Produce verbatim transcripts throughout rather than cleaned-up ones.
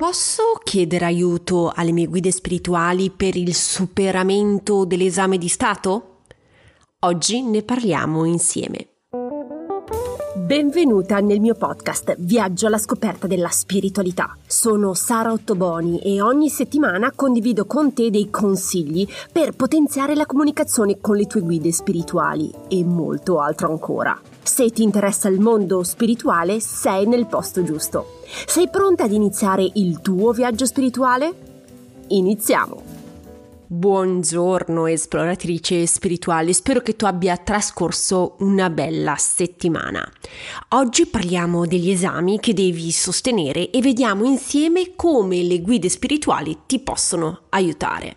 Posso chiedere aiuto alle mie guide spirituali per il superamento dell'esame di Stato? Oggi ne parliamo insieme. Benvenuta nel mio podcast Viaggio alla scoperta della spiritualità. Sono Sara Ottoboni e ogni settimana condivido con te dei consigli per potenziare la comunicazione con le tue guide spirituali e molto altro ancora. Se ti interessa il mondo spirituale, sei nel posto giusto. Sei pronta ad iniziare il tuo viaggio spirituale? Iniziamo! Buongiorno esploratrice spirituale, spero che tu abbia trascorso una bella settimana. Oggi parliamo degli esami che devi sostenere e vediamo insieme come le guide spirituali ti possono aiutare.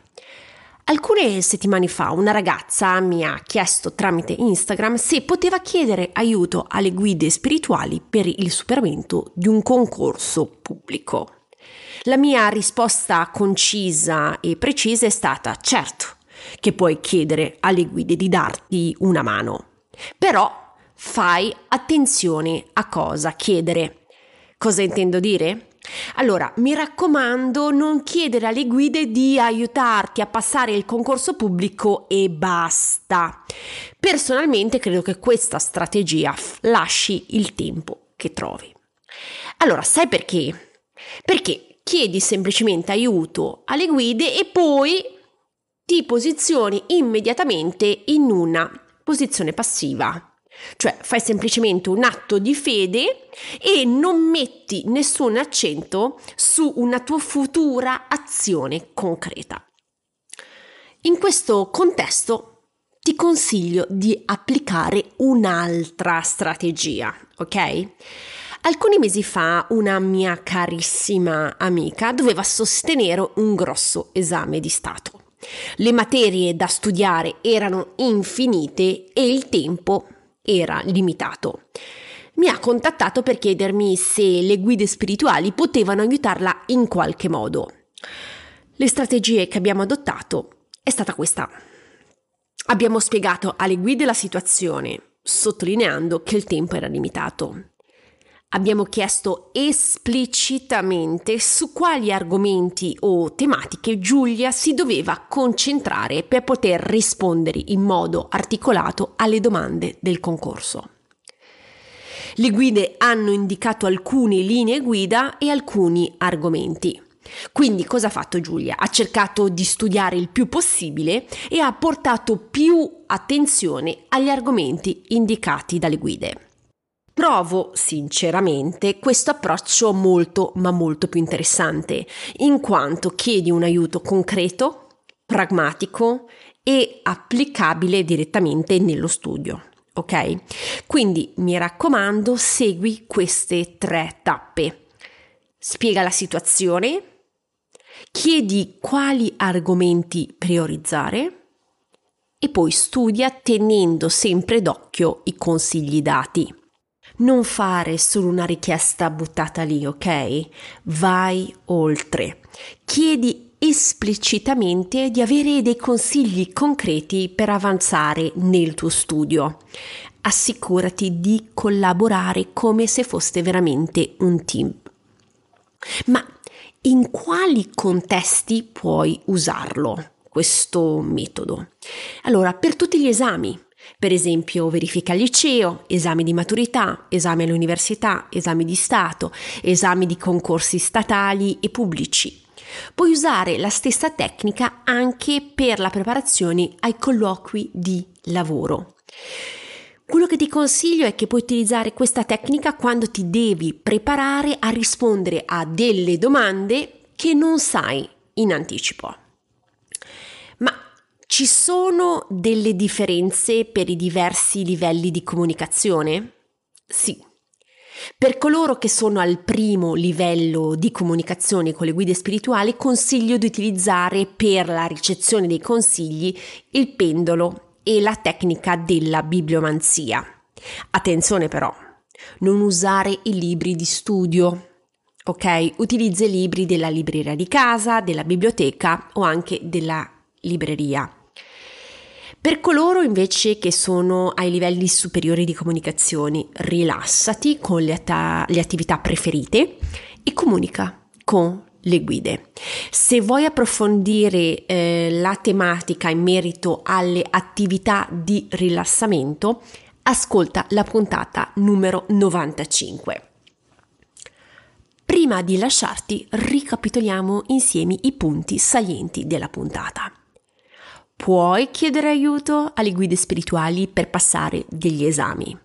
Alcune settimane fa una ragazza mi ha chiesto tramite Instagram se poteva chiedere aiuto alle guide spirituali per il superamento di un concorso pubblico. La mia risposta concisa e precisa è stata: certo che puoi chiedere alle guide di darti una mano, però fai attenzione a cosa chiedere. Cosa intendo dire? Allora, mi raccomando, non chiedere alle guide di aiutarti a passare il concorso pubblico e basta. Personalmente credo che questa strategia lasci il tempo che trovi. Allora, sai perché? Perché chiedi semplicemente aiuto alle guide e poi ti posizioni immediatamente in una posizione passiva. Cioè fai semplicemente un atto di fede e non metti nessun accento su una tua futura azione concreta. In questo contesto ti consiglio di applicare un'altra strategia, ok? Alcuni mesi fa una mia carissima amica doveva sostenere un grosso esame di Stato. Le materie da studiare erano infinite e il tempo era limitato. Mi ha contattato per chiedermi se le guide spirituali potevano aiutarla in qualche modo. Le strategie che abbiamo adottato è stata questa. Abbiamo spiegato alle guide la situazione, sottolineando che il tempo era limitato. Abbiamo chiesto esplicitamente su quali argomenti o tematiche Giulia si doveva concentrare per poter rispondere in modo articolato alle domande del concorso. Le guide hanno indicato alcune linee guida e alcuni argomenti. Quindi cosa ha fatto Giulia? Ha cercato di studiare il più possibile e ha portato più attenzione agli argomenti indicati dalle guide. Trovo sinceramente questo approccio molto ma molto più interessante, in quanto chiedi un aiuto concreto, pragmatico e applicabile direttamente nello studio, ok? Quindi mi raccomando, segui queste tre tappe. Spiega la situazione, chiedi quali argomenti priorizzare e poi studia tenendo sempre d'occhio i consigli dati. Non fare solo una richiesta buttata lì, ok? Vai oltre. Chiedi esplicitamente di avere dei consigli concreti per avanzare nel tuo studio. Assicurati di collaborare come se foste veramente un team. Ma in quali contesti puoi usarlo, questo metodo? Allora, per tutti gli esami. Per esempio verifica al liceo, esami di maturità, esami all'università, esami di Stato, esami di concorsi statali e pubblici. Puoi usare la stessa tecnica anche per la preparazione ai colloqui di lavoro. Quello che ti consiglio è che puoi utilizzare questa tecnica quando ti devi preparare a rispondere a delle domande che non sai in anticipo. Ci sono delle differenze per i diversi livelli di comunicazione? Sì. Per coloro che sono al primo livello di comunicazione con le guide spirituali, consiglio di utilizzare per la ricezione dei consigli il pendolo e la tecnica della bibliomanzia. Attenzione però, non usare i libri di studio. Ok? Utilizza i libri della libreria di casa, della biblioteca o anche della libreria. Per coloro invece che sono ai livelli superiori di comunicazione, rilassati con le, at- le attività preferite e comunica con le guide. Se vuoi approfondire eh, la tematica in merito alle attività di rilassamento, ascolta la puntata numero novantacinque. Prima di lasciarti, ricapitoliamo insieme i punti salienti della puntata. Puoi chiedere aiuto alle guide spirituali per passare degli esami.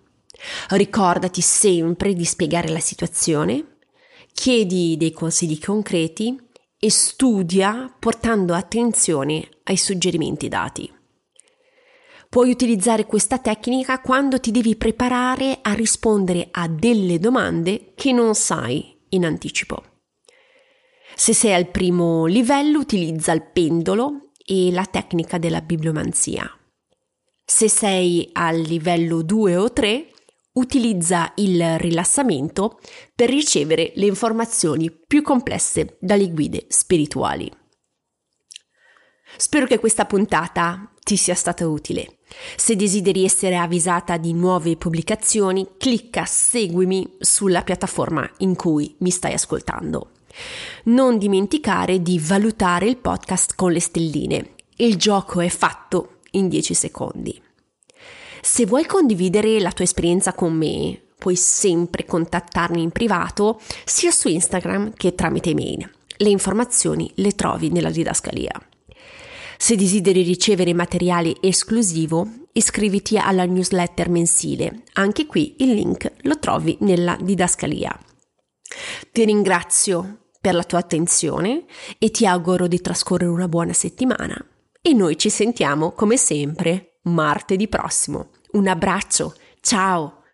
Ricordati sempre di spiegare la situazione, chiedi dei consigli concreti e studia portando attenzione ai suggerimenti dati. Puoi utilizzare questa tecnica quando ti devi preparare a rispondere a delle domande che non sai in anticipo. Se sei al primo livello, utilizza il pendolo e la tecnica della bibliomanzia. Se sei al livello due o tre, utilizza il rilassamento per ricevere le informazioni più complesse dalle guide spirituali. Spero che questa puntata ti sia stata utile. Se desideri essere avvisata di nuove pubblicazioni, clicca seguimi sulla piattaforma in cui mi stai ascoltando. Non dimenticare di valutare il podcast con le stelline. Il gioco è fatto in dieci secondi. Se vuoi condividere la tua esperienza con me, puoi sempre contattarmi in privato sia su Instagram che tramite email. Le informazioni le trovi nella didascalia. Se desideri ricevere materiale esclusivo, iscriviti alla newsletter mensile. Anche qui il link lo trovi nella didascalia. Ti ringrazio per la tua attenzione e ti auguro di trascorrere una buona settimana. E noi ci sentiamo come sempre martedì prossimo. Un abbraccio, ciao!